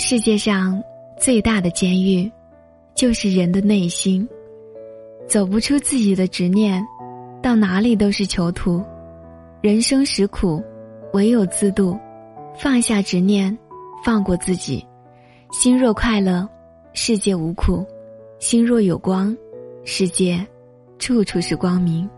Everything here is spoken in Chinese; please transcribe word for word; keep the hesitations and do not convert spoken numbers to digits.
世界上最大的监狱，就是人的内心。走不出自己的执念，到哪里都是囚徒。人生实苦，唯有自渡。放下执念，放过自己。心若快乐，世界无苦；心若有光，世界处处是光明。